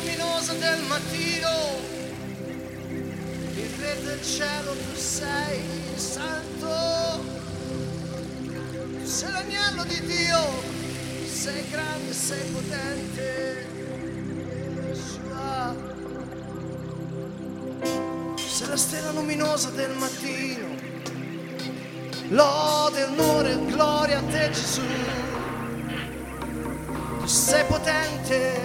luminosa del mattino, il re del cielo tu sei, santo, tu sei l'agnello di Dio, sei grande, sei potente, Yeshua, sei la stella luminosa del mattino, lode, onore, gloria a te Gesù, tu sei potente,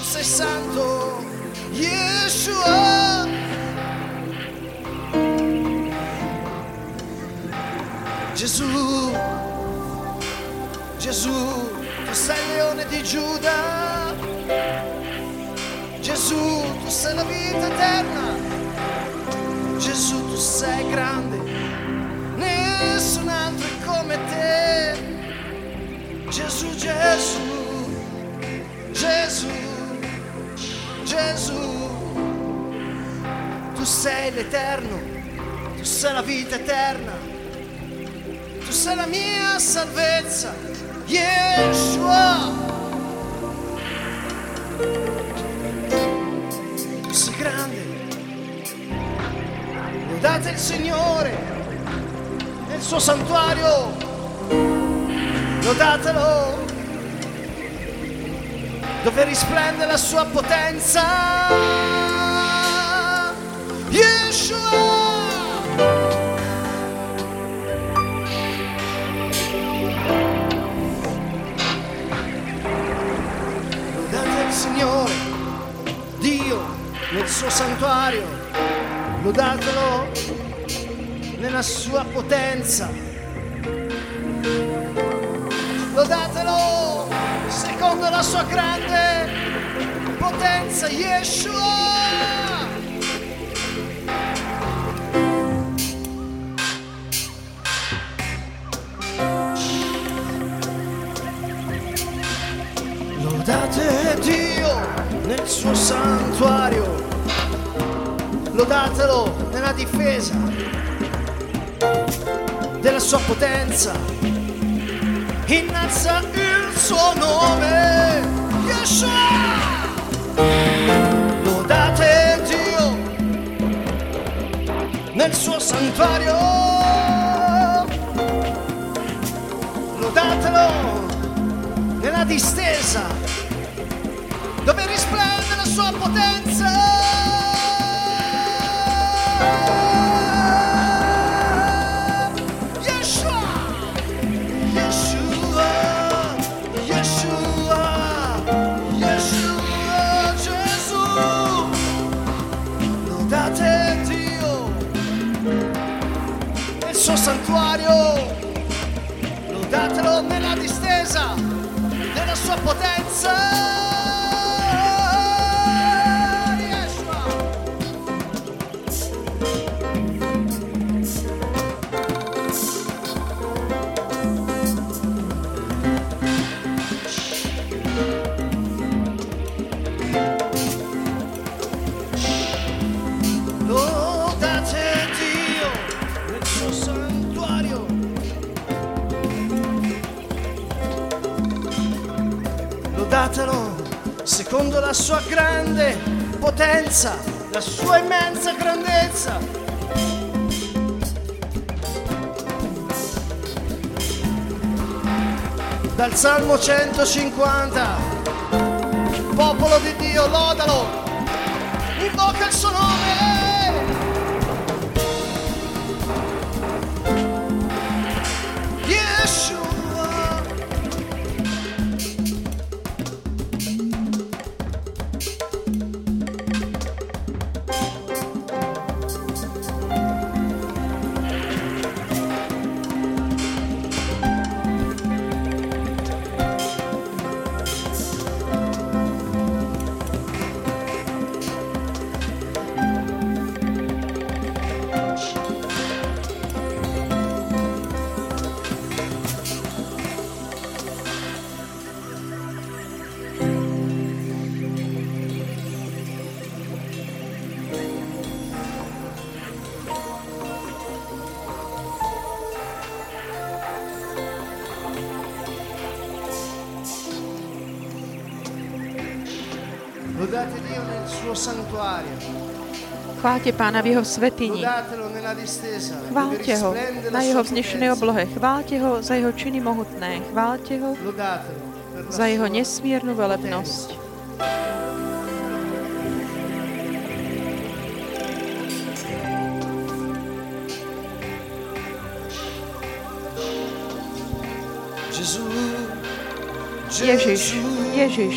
sei santo, Yeshua. Gesù, Gesù, tu sei il leone di Giuda. Gesù, tu sei la vita eterna. Gesù, tu sei grande, nessun altro è come te. Gesù, Gesù, Gesù, Gesù, tu sei l'eterno, tu sei la vita eterna, tu sei la mia salvezza, Yeshua. Tu sei grande, lodate il Signore nel suo santuario, lodatelo dove risplende la sua potenza, Yeshua. Lodate il Signore, Dio nel suo santuario, lodatelo nella sua potenza, lodatelo secondo la sua grande potenza, Yeshua. Lodate Dio nel suo santuario, lodatelo nella difesa della sua potenza. Innalza il suo nome, Yeshua. Lodate Dio nel suo santuario, lodatelo nella distesa dove risplende la sua potenza. Santuario, lodatelo nella distesa della sua potenza, Yeshua. Lodate Dio nel suo santuario, lodatelo secondo la sua grande potenza, la sua immensa grandezza. Dal Salmo 150, popolo di Dio, lodalo, invoca il suo nome, Yeshua. Lodate Dio nel suo santuario. Chváľte Pána v jeho svätyni. Chváľte ho na jeho vznešenej oblohe. Chváľte ho za jeho činy mohutné. Chváľte ho za jeho nesmiernu velebnosť. Ježiš, Ježiš.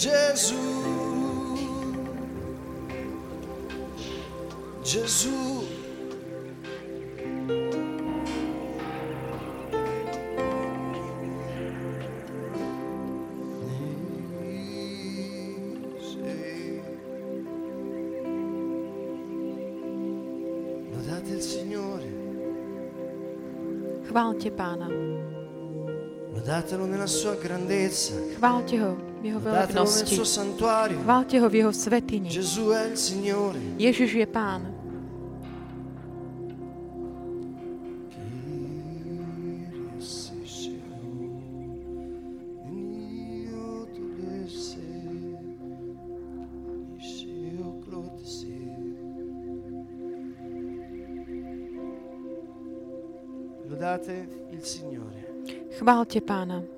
Jesus, lodate il Signore. Chválte Pána. Lodatelo nella sua grandezza. Chválte ho v jeho veľkosti. Chváľte ho v jeho svätyni. Ježiš je Pán. Chváľte Pána v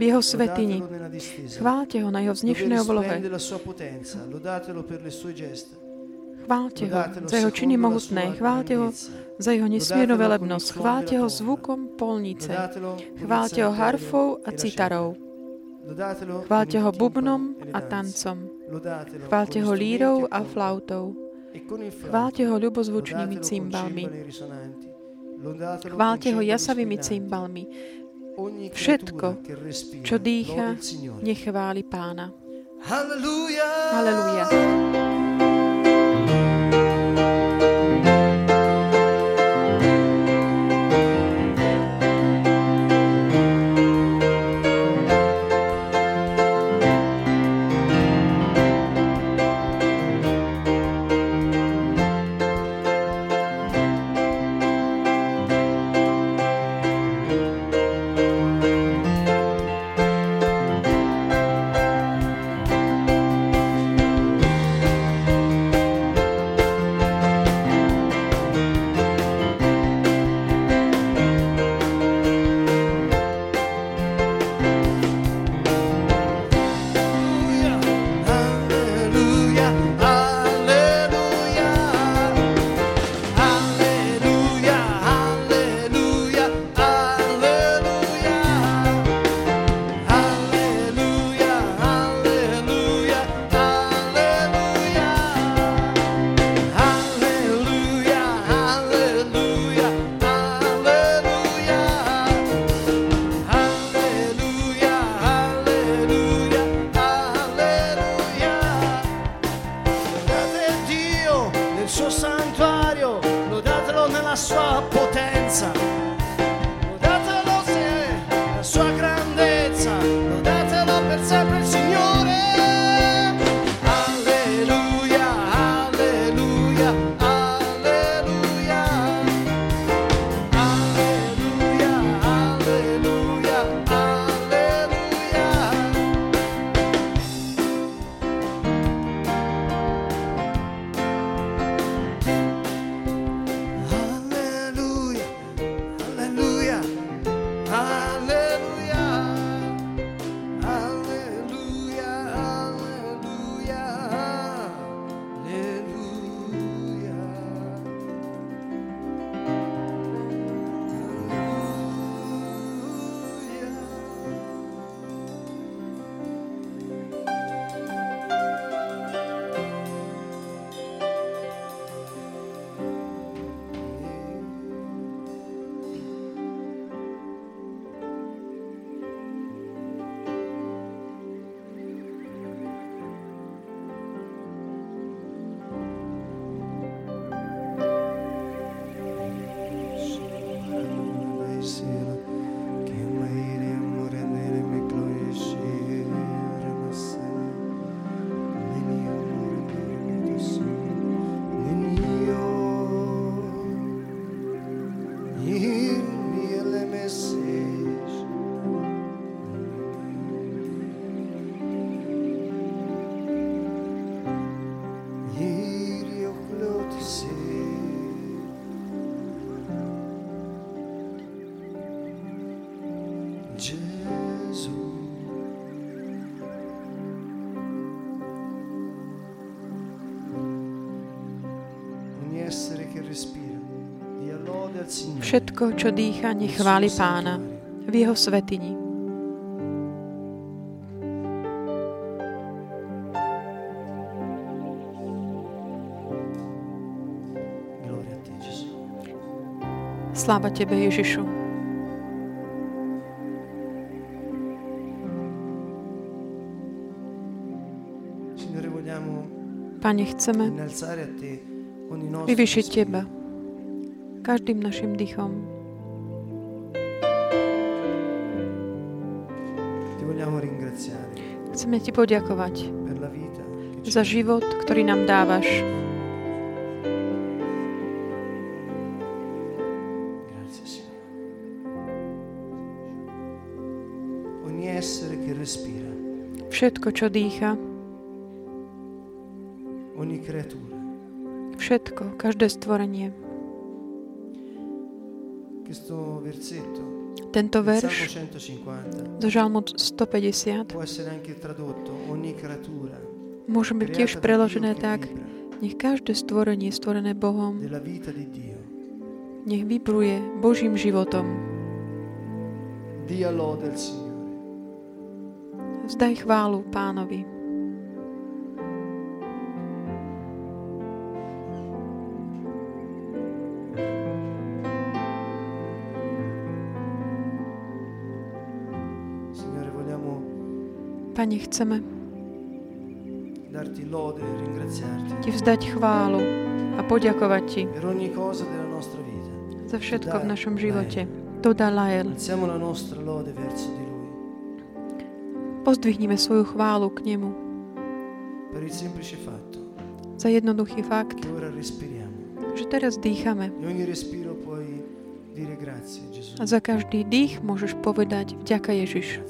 jeho svätyni. Chváľte ho na jeho vznešenej oblohe. Chváľte ho za jeho činy mohutné. Chváľte ho za jeho nesmiernu velebnosť. Chváľte ho zvukom polnice. Chváľte ho harfou a citarou. Chváľte ho bubnom a tancom. Chváľte ho lírou a flautou. Chváľte ho ľubozvučnými cymbalmi. Chváľte ho jasavými cymbalmi. Všetko, čo dýcha, nech chváli Pána. Halleluja! Halleluja! Všetko, čo dýcha, nech chváli Pána v jeho svätyni. Sláva Tebe, Ježišu. Pane, chceme vyvyšiť Teba každým našim dýchom. Chceme Ti poďakovať za život, ktorý nám dávaš. Všetko, čo dýcha, všetko, každé stvorenie. Tento verš zo Žalmu 150 môže byť tiež preložené tak, nech každé stvorenie stvorené Bohom nech vibruje Božím životom. Vzdaj chválu Pánovi. Pane, chceme Ti vzdať chválu a poďakovať Ti za všetko v našom živote. Doda Lael. Pozdvihnime svoju chválu k nemu za jednoduchý fakt, že teraz dýchame. A za každý dých môžeš povedať vďaka, Ježiš.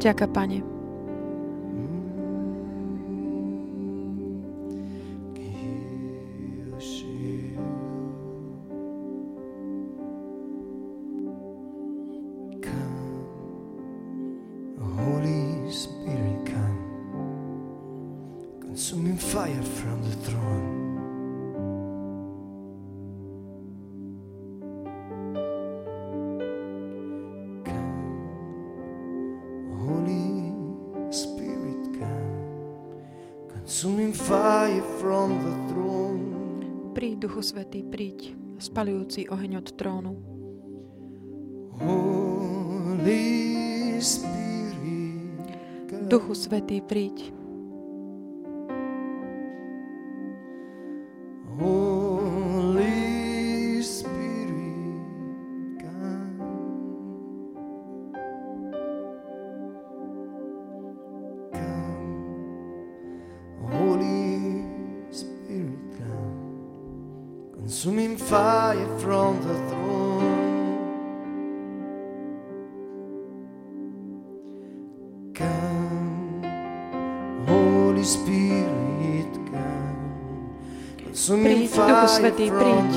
Vďaka, Pane. Príď, Duchu Svätý, príď, spaľujúci oheň od trónu. Duchu Svätý, príď. Svätý, príď,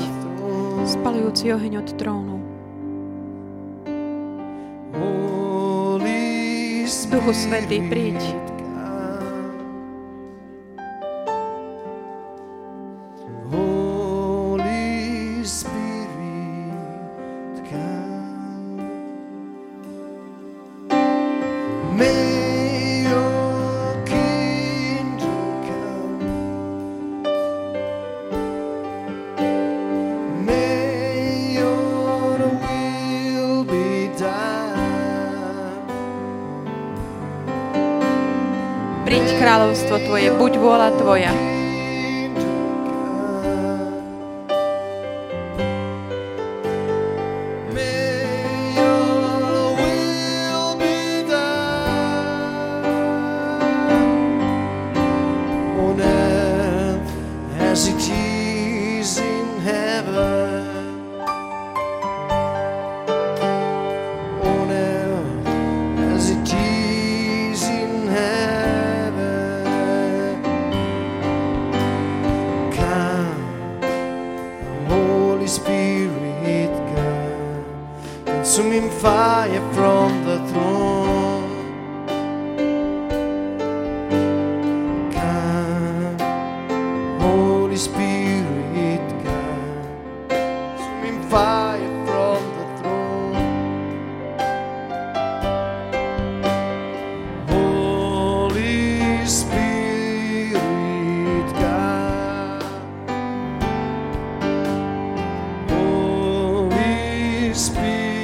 spaľujúci oheň od trónu. Duchu Svätý, príď. Kráľovstvo Tvoje, buď vôľa Tvoja. consuming fire from the throne. Come, Holy Spirit, come, consuming fire from the throne. Holy Spirit, come, Holy Spirit.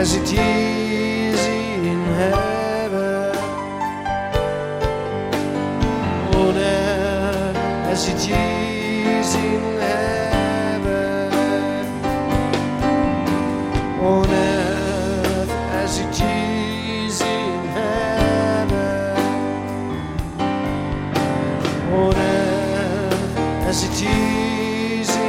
As it is in heaven, on earth as it is in heaven, on earth as it is in heaven, on earth as it is in heaven. As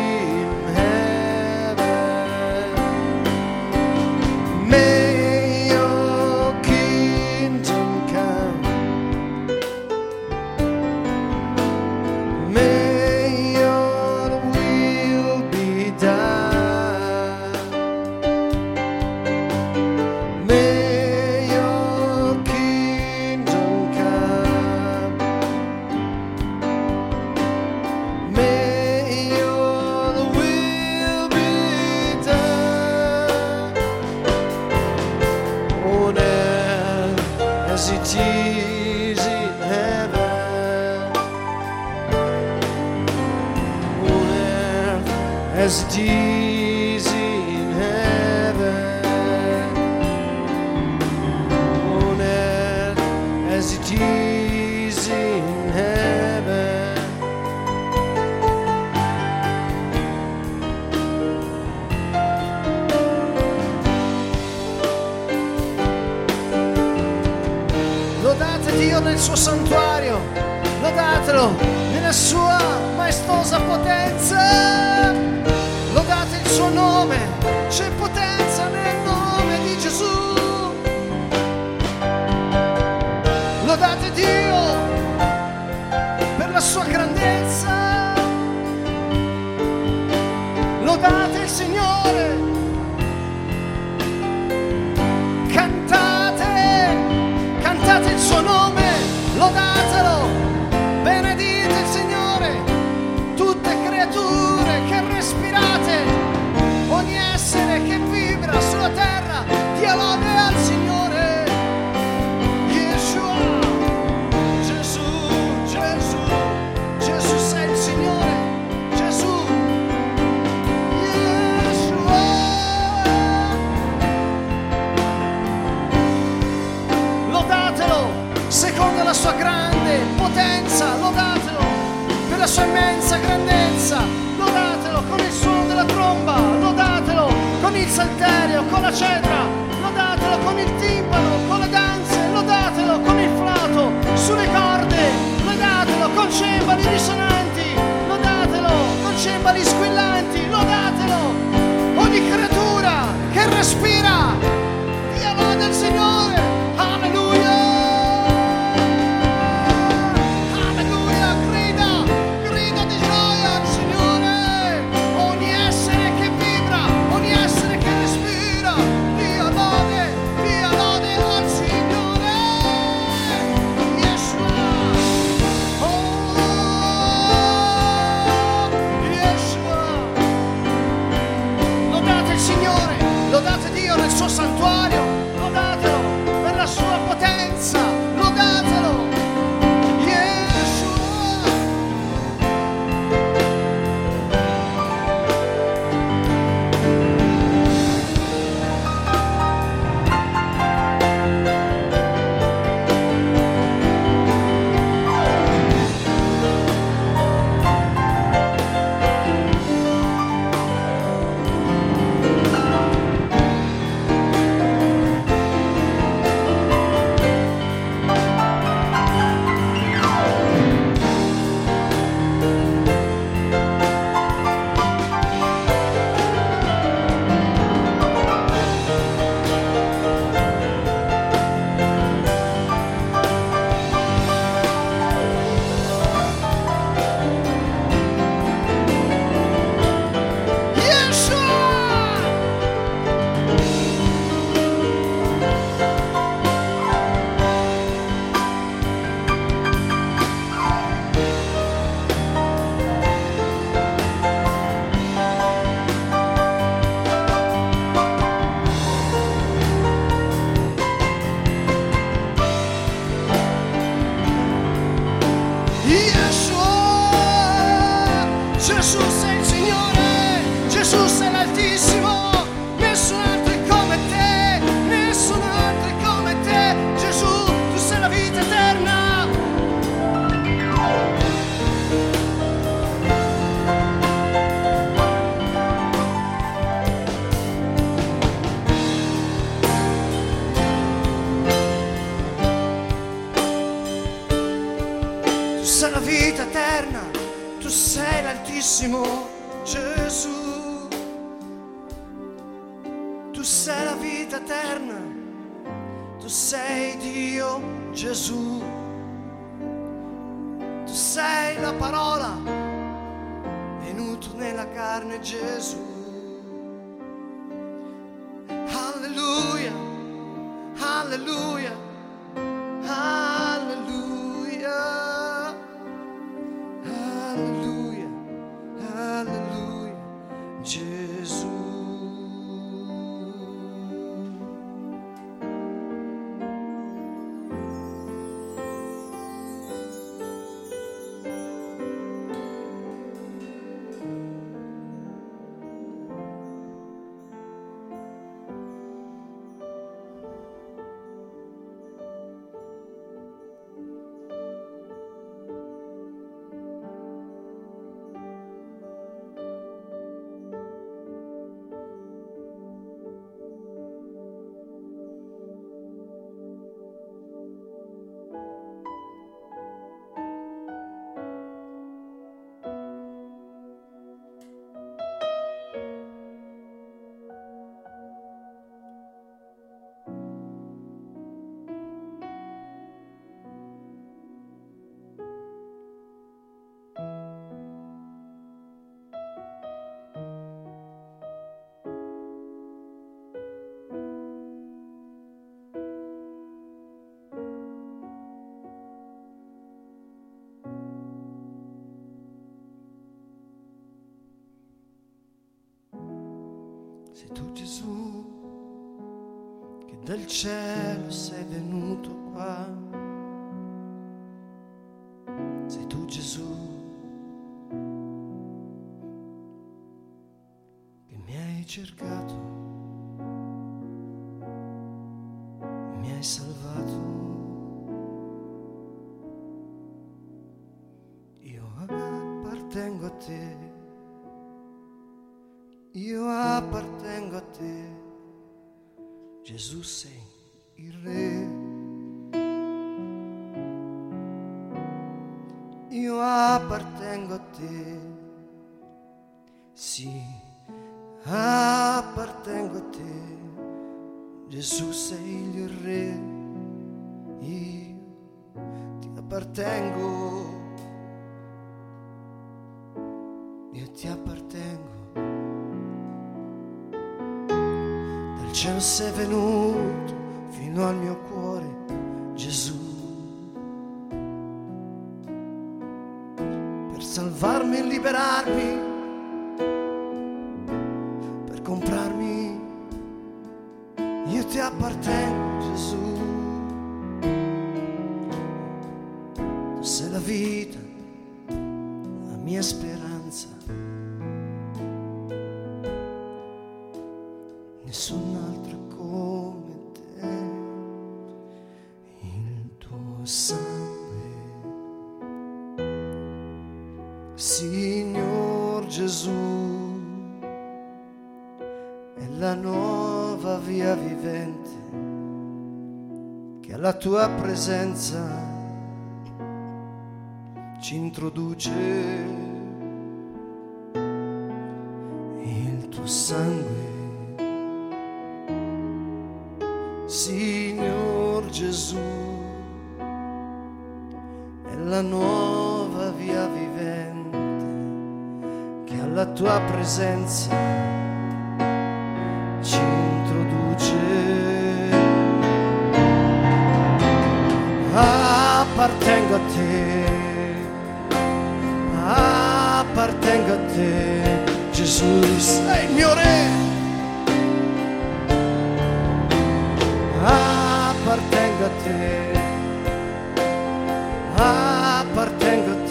it is in heaven, on earth as it is in heaven, on earth as it is in heaven. Lodate Dio nel suo santuario, lodatelo nella sua maestosa potenza, lodate il suo nome, c'è potenza nel nome di Gesù. Lodate Dio per la sua grandezza, lodate il Signore, cantate il suo nome, lodatelo, benedite il Signore, tutte creature che respirate, ogni essere che vibra sulla terra, dia lode al Signore. Yeshua, Gesù, Gesù, Gesù sei il Signore, Gesù, Yeshua. Secondo la sua grande potenza, lodatelo per la sua immensa grandezza, lodatelo con il suono della tromba, lodatelo con il salterio, con la cetra, lodatelo con il timpano, con le danze, lodatelo con il flauto, sulle corde, lodatelo con cembali risonanti, lodatelo con cembali squillanti, lodatelo ogni creatura che respira, dia lode al Signore. Alleluia. Be alone. Yeshua, Gesù sei il Signore, Gesù sei l'Altissimo, nessun altro è come te, nessun altro è come te, Gesù, tu sei la vita eterna. Tu sei la vita eterna, tu sei l'Altissimo Gesù, tu sei la vita eterna, tu sei Dio Gesù, tu sei la parola venuto nella carne Gesù. Alleluia, alleluia, alleluia. Alleluia, alleluia, Gesù. Sei tu Gesù che dal cielo sei venuto qua, sei tu Gesù che mi hai cercato, mi hai salvato, io appartengo a te. Io appartengo a te, Gesù sei il Re. Io appartengo a te, sì, appartengo a te, Gesù sei il Re. Io ti appartengo, io ti appartengo. Cielo sei venuto fino al mio cuore, Gesù, per salvarmi e liberarmi, per comprarmi. Io ti appartengo, Gesù, tu sei la vita, la mia speranza. Nessun altro come te, il tuo sangue, Signor Gesù, è la nuova via vivente che alla tua presenza ci introduce, il tuo sangue. Signor Gesù, è la nuova via vivente che alla tua presenza ci introduce. Appartengo a te, appartengo a te, Gesù sei il mio Re. Appartengo a te, appartengo a te.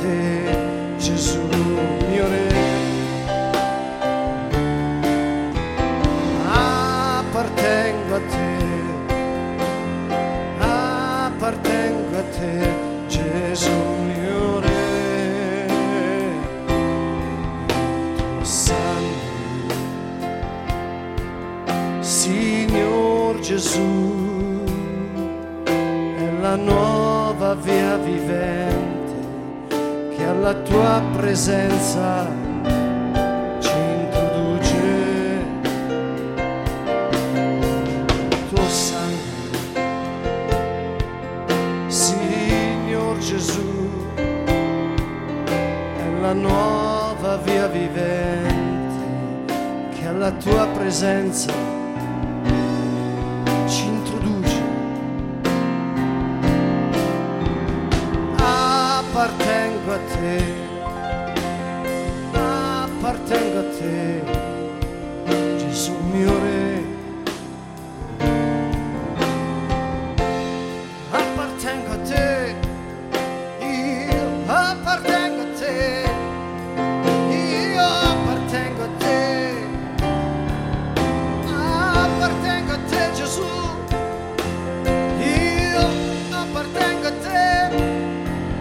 la tua presenza ci introduce. Tuo sangue, Signor Gesù, è la nuova via vivente che alla tua presenza appartengo a te, appartengo a te, Gesù mio Re. Appartengo a te, io appartengo a te, io appartengo a te, appartengo a te, Gesù. Io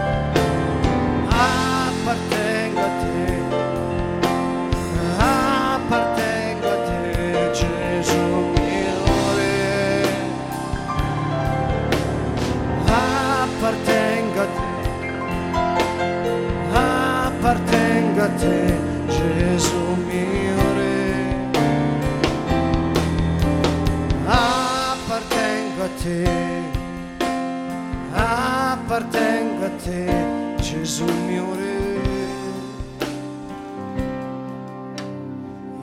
appartengo a te, Gesù mio Re. Appartengo a te, appartengo a te, Gesù mio Re. Appartengo a te, appartengo a te, Gesù mio Re. Appartengo a te, Gesù mio Re.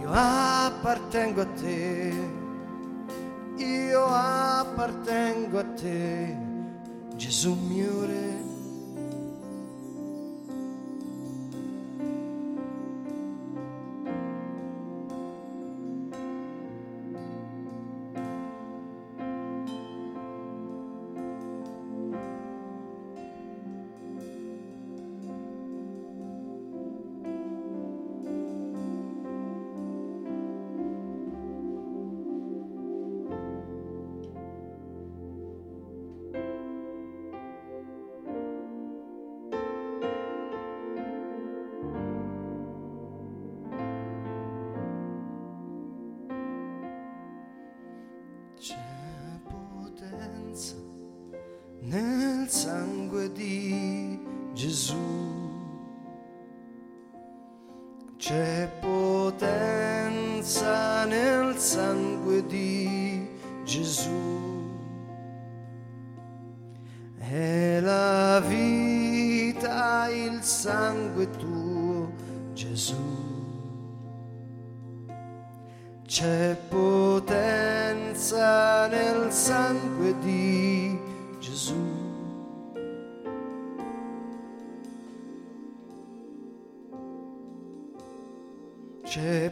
Io appartengo a te, io appartengo a te, Gesù mio Re. Nel sangue di Gesù c'è potenza, nel sangue di Gesù è la vita, il sangue tuo, Gesù. C'è potenza nel sangue di Gesù. C'è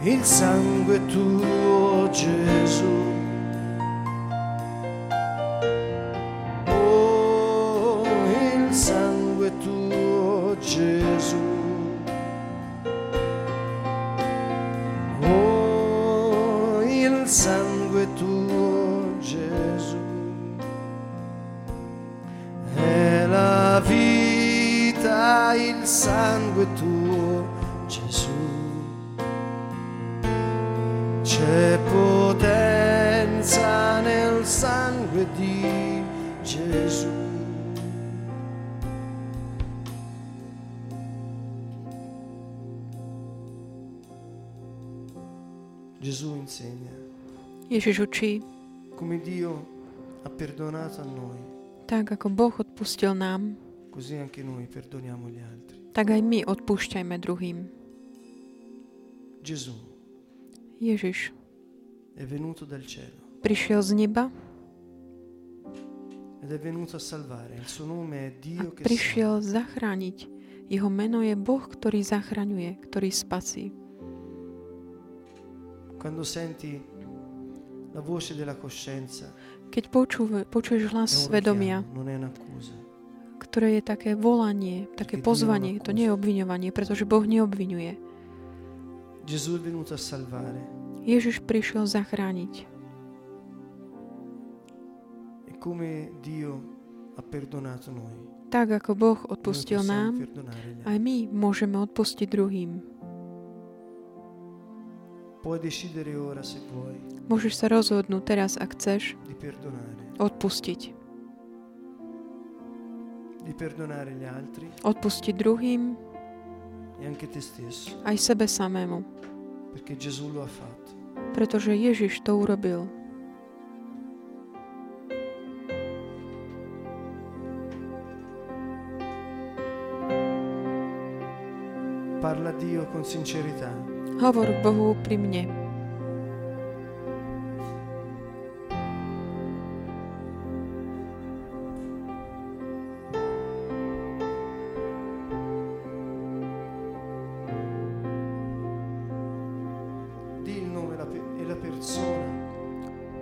Il sangue tuo, Gesù. Oh, il sangue tuo, Gesù. Oh, il sangue tuo, Gesù. È la vita, il sangue tuo, Gesù. C'è potenza nel sangue. di Gesù. Gesù insegna. Ježiš učí. Come Dio ha perdonato a noi. Tak ako Boh odpustil nám, così anche noi perdoniamo gli altri. Tak aj my odpúšťajme druhým. Gesù. Ježiš. È venuto dal cielo. Prišiel z neba. Ed è venuto a salvare. Il suo nome è Dio che prišiel zachrániť. Jeho meno je Boh, ktorý zachraňuje, ktorý spasí. Quando senti la voce della coscienza. Keď počuješ hlas svedomia, ktoré je také volanie, také pozvanie, to nie je obviňovanie, pretože Boh neobviňuje. Gesù è venuto a salvare. Ježiš prišiel zachrániť. Come Dio ha perdonato noi. Tak ako Boh odpustil nám, aj my môžeme odpustiť druhým. Puoi decidere ora se vuoi. Môžeš sa rozhodnúť teraz, ak chceš, odpustiť. Di perdonare gli altri. Odpustiť druhým. E anche te stesso. Aj sebe samému. Perché Gesù lo ha fatto. Pretože Ježiš to urobil. Parla Dio con sincerità. Hovor k Bohu úprimne.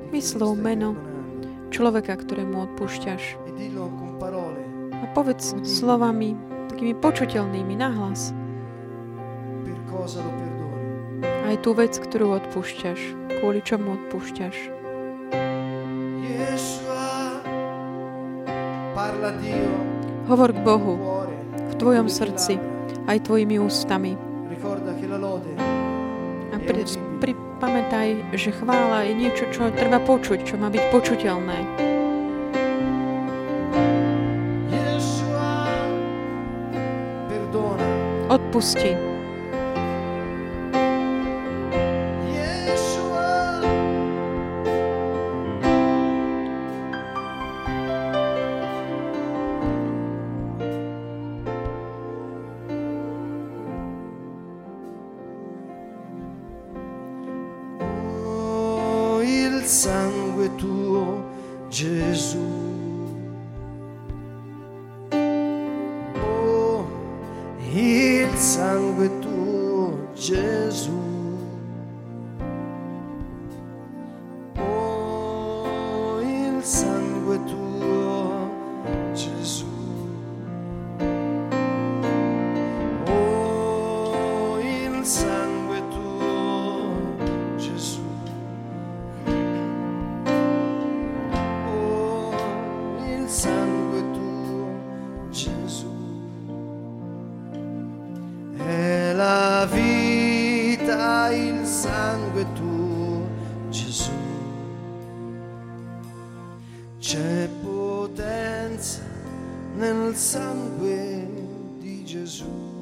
Vyslov meno človeka, ktorému odpúšťaš. A povedz slovami, takými počuteľnými, nahlas. Aj tú vec, ktorú odpúšťaš, kvôli čomu odpúšťaš. Hovor k Bohu v tvojom srdci, aj tvojimi ústami. A pripamätaj, že chvála je niečo, čo treba počuť, čo má byť počuteľné. Odpusti. Sangue tuo, Gesù. Oh, il sangue tuo, Gesù. Oh, il sangue tuo, Gesù. Oh, il sangue tuo, Gesù. C'è potenza nel sangue di Gesù.